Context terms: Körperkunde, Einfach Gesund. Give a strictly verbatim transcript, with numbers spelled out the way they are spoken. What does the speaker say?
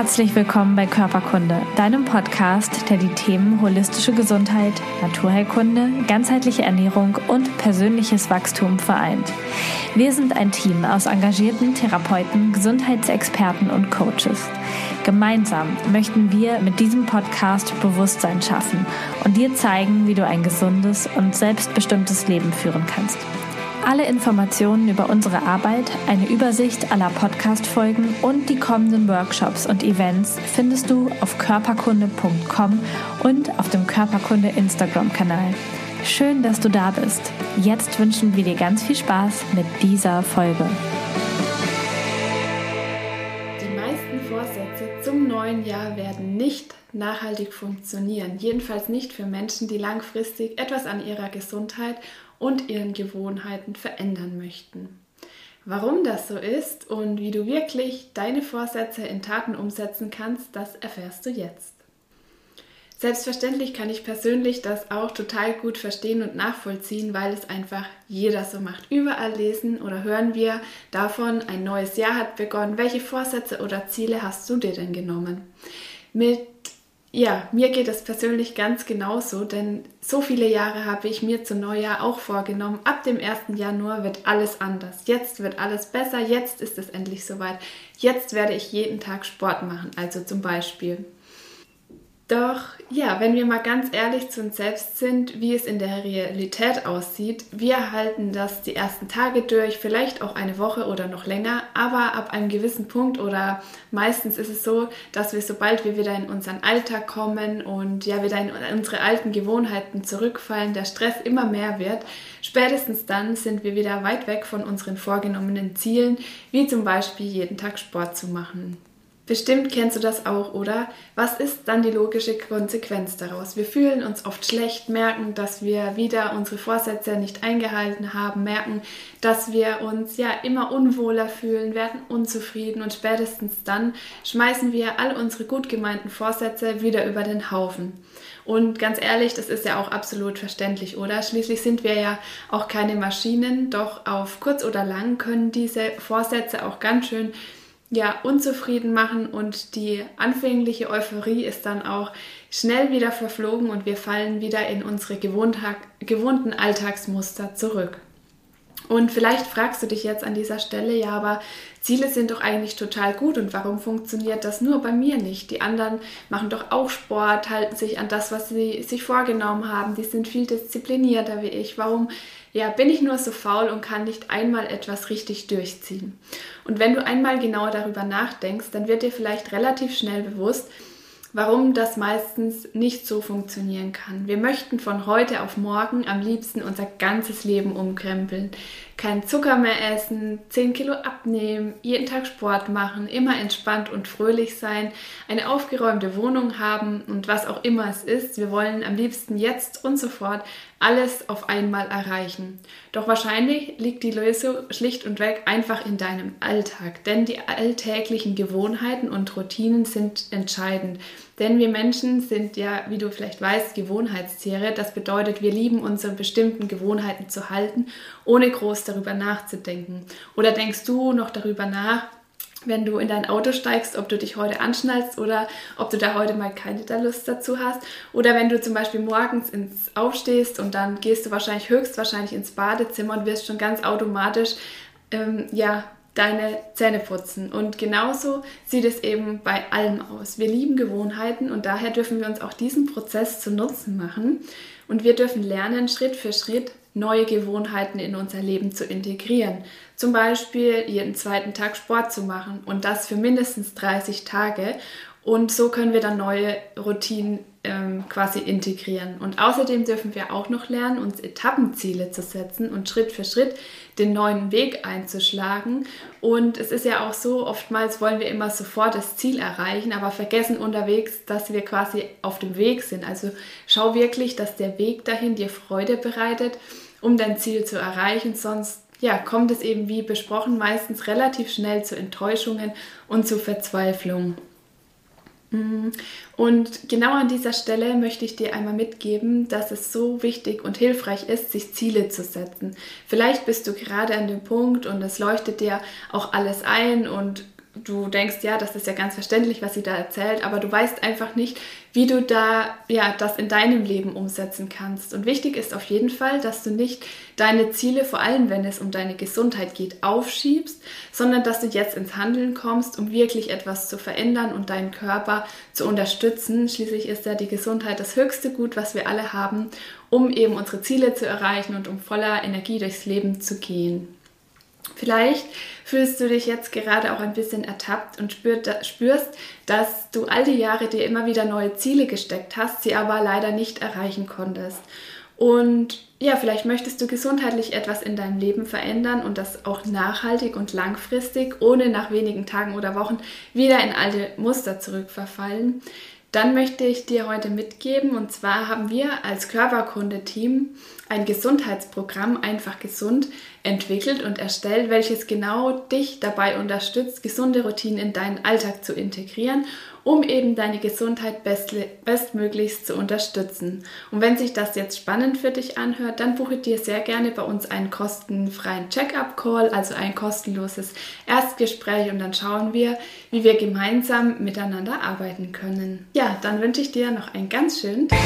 Herzlich willkommen bei Körperkunde, deinem Podcast, der die Themen holistische Gesundheit, Naturheilkunde, ganzheitliche Ernährung und persönliches Wachstum vereint. Wir sind ein Team aus engagierten Therapeuten, Gesundheitsexperten und Coaches. Gemeinsam möchten wir mit diesem Podcast Bewusstsein schaffen und dir zeigen, wie du ein gesundes und selbstbestimmtes Leben führen kannst. Alle Informationen über unsere Arbeit, eine Übersicht aller Podcast-Folgen und die kommenden Workshops und Events findest du auf körperkunde punkt com und auf dem Körperkunde-Instagram-Kanal. Schön, dass du da bist. Jetzt wünschen wir dir ganz viel Spaß mit dieser Folge. Die meisten Vorsätze zum neuen Jahr werden nicht nachhaltig funktionieren. Jedenfalls nicht für Menschen, die langfristig etwas an ihrer Gesundheit und ihren Gewohnheiten verändern möchten. Warum das so ist und wie du wirklich deine Vorsätze in Taten umsetzen kannst, das erfährst du jetzt. Selbstverständlich kann ich persönlich das auch total gut verstehen und nachvollziehen, weil es einfach jeder so macht. Überall lesen oder hören wir davon, ein neues Jahr hat begonnen. Welche Vorsätze oder Ziele hast du dir denn genommen? Mit Ja, mir geht es persönlich ganz genauso, denn so viele Jahre habe ich mir zum Neujahr auch vorgenommen, ab dem ersten Januar wird alles anders, jetzt wird alles besser, jetzt ist es endlich soweit, jetzt werde ich jeden Tag Sport machen, also zum Beispiel. Doch ja, wenn wir mal ganz ehrlich zu uns selbst sind, wie es in der Realität aussieht, wir halten das die ersten Tage durch, vielleicht auch eine Woche oder noch länger, aber ab einem gewissen Punkt oder meistens ist es so, dass wir, sobald wir wieder in unseren Alltag kommen und ja wieder in unsere alten Gewohnheiten zurückfallen, der Stress immer mehr wird, spätestens dann sind wir wieder weit weg von unseren vorgenommenen Zielen, wie zum Beispiel jeden Tag Sport zu machen. Bestimmt kennst du das auch, oder? Was ist dann die logische Konsequenz daraus? Wir fühlen uns oft schlecht, merken, dass wir wieder unsere Vorsätze nicht eingehalten haben, merken, dass wir uns ja immer unwohler fühlen, werden unzufrieden und spätestens dann schmeißen wir all unsere gut gemeinten Vorsätze wieder über den Haufen. Und ganz ehrlich, das ist ja auch absolut verständlich, oder? Schließlich sind wir ja auch keine Maschinen, doch auf kurz oder lang können diese Vorsätze auch ganz schön ja, unzufrieden machen und die anfängliche Euphorie ist dann auch schnell wieder verflogen und wir fallen wieder in unsere gewohnten Alltagsmuster zurück. Und vielleicht fragst du dich jetzt an dieser Stelle, ja, aber Ziele sind doch eigentlich total gut und warum funktioniert das nur bei mir nicht? Die anderen machen doch auch Sport, halten sich an das, was sie sich vorgenommen haben, die sind viel disziplinierter wie ich. Warum, ja, bin ich nur so faul und kann nicht einmal etwas richtig durchziehen? Und wenn du einmal genauer darüber nachdenkst, dann wird dir vielleicht relativ schnell bewusst, warum das meistens nicht so funktionieren kann. Wir möchten von heute auf morgen am liebsten unser ganzes Leben umkrempeln. Kein Zucker mehr essen, zehn Kilo abnehmen, jeden Tag Sport machen, immer entspannt und fröhlich sein, eine aufgeräumte Wohnung haben und was auch immer es ist. Wir wollen am liebsten jetzt und sofort alles auf einmal erreichen. Doch wahrscheinlich liegt die Lösung schlicht und weg einfach in deinem Alltag, denn die alltäglichen Gewohnheiten und Routinen sind entscheidend. Denn wir Menschen sind ja, wie du vielleicht weißt, Gewohnheitstiere. Das bedeutet, wir lieben unsere bestimmten Gewohnheiten zu halten, ohne groß darüber nachzudenken. Oder denkst du noch darüber nach, wenn du in dein Auto steigst, ob du dich heute anschnallst oder ob du da heute mal keine Lust dazu hast? Oder wenn du zum Beispiel morgens ins aufstehst und dann gehst du wahrscheinlich höchstwahrscheinlich ins Badezimmer und wirst schon ganz automatisch, ähm, ja, deine Zähne putzen. Und genauso sieht es eben bei allem aus. Wir lieben Gewohnheiten und daher dürfen wir uns auch diesen Prozess zu Nutzen machen. Und wir dürfen lernen, Schritt für Schritt neue Gewohnheiten in unser Leben zu integrieren. Zum Beispiel jeden zweiten Tag Sport zu machen und das für mindestens dreißig Tage. Und so können wir dann neue Routinen ähm, quasi integrieren. Und außerdem dürfen wir auch noch lernen, uns Etappenziele zu setzen und Schritt für Schritt den neuen Weg einzuschlagen. Und es ist ja auch so, oftmals wollen wir immer sofort das Ziel erreichen, aber vergessen unterwegs, dass wir quasi auf dem Weg sind. Also schau wirklich, dass der Weg dahin dir Freude bereitet, um dein Ziel zu erreichen, sonst ja, kommt es eben wie besprochen meistens relativ schnell zu Enttäuschungen und zu Verzweiflung. Und genau an dieser Stelle möchte ich dir einmal mitgeben, dass es so wichtig und hilfreich ist, sich Ziele zu setzen. Vielleicht bist du gerade an dem Punkt und es leuchtet dir auch alles ein und du denkst, ja, das ist ja ganz verständlich, was sie da erzählt, aber du weißt einfach nicht, wie du da ja das in deinem Leben umsetzen kannst. Und wichtig ist auf jeden Fall, dass du nicht deine Ziele, vor allem wenn es um deine Gesundheit geht, aufschiebst, sondern dass du jetzt ins Handeln kommst, um wirklich etwas zu verändern und deinen Körper zu unterstützen. Schließlich ist ja die Gesundheit das höchste Gut, was wir alle haben, um eben unsere Ziele zu erreichen und um voller Energie durchs Leben zu gehen. Vielleicht fühlst du dich jetzt gerade auch ein bisschen ertappt und spürst, dass du all die Jahre dir immer wieder neue Ziele gesteckt hast, sie aber leider nicht erreichen konntest. Und ja, vielleicht möchtest du gesundheitlich etwas in deinem Leben verändern und das auch nachhaltig und langfristig, ohne nach wenigen Tagen oder Wochen wieder in alte Muster zurückverfallen. Dann möchte ich dir heute mitgeben, und zwar haben wir als Körperkunde-Team ein Gesundheitsprogramm Einfach Gesund entwickelt und erstellt, welches genau dich dabei unterstützt, gesunde Routinen in deinen Alltag zu integrieren, um eben deine Gesundheit best- bestmöglichst zu unterstützen. Und wenn sich das jetzt spannend für dich anhört, dann buche dir sehr gerne bei uns einen kostenfreien Check-up-Call, also ein kostenloses Erstgespräch, und dann schauen wir, wie wir gemeinsam miteinander arbeiten können. Ja, dann wünsche ich dir noch einen ganz schönen Tag.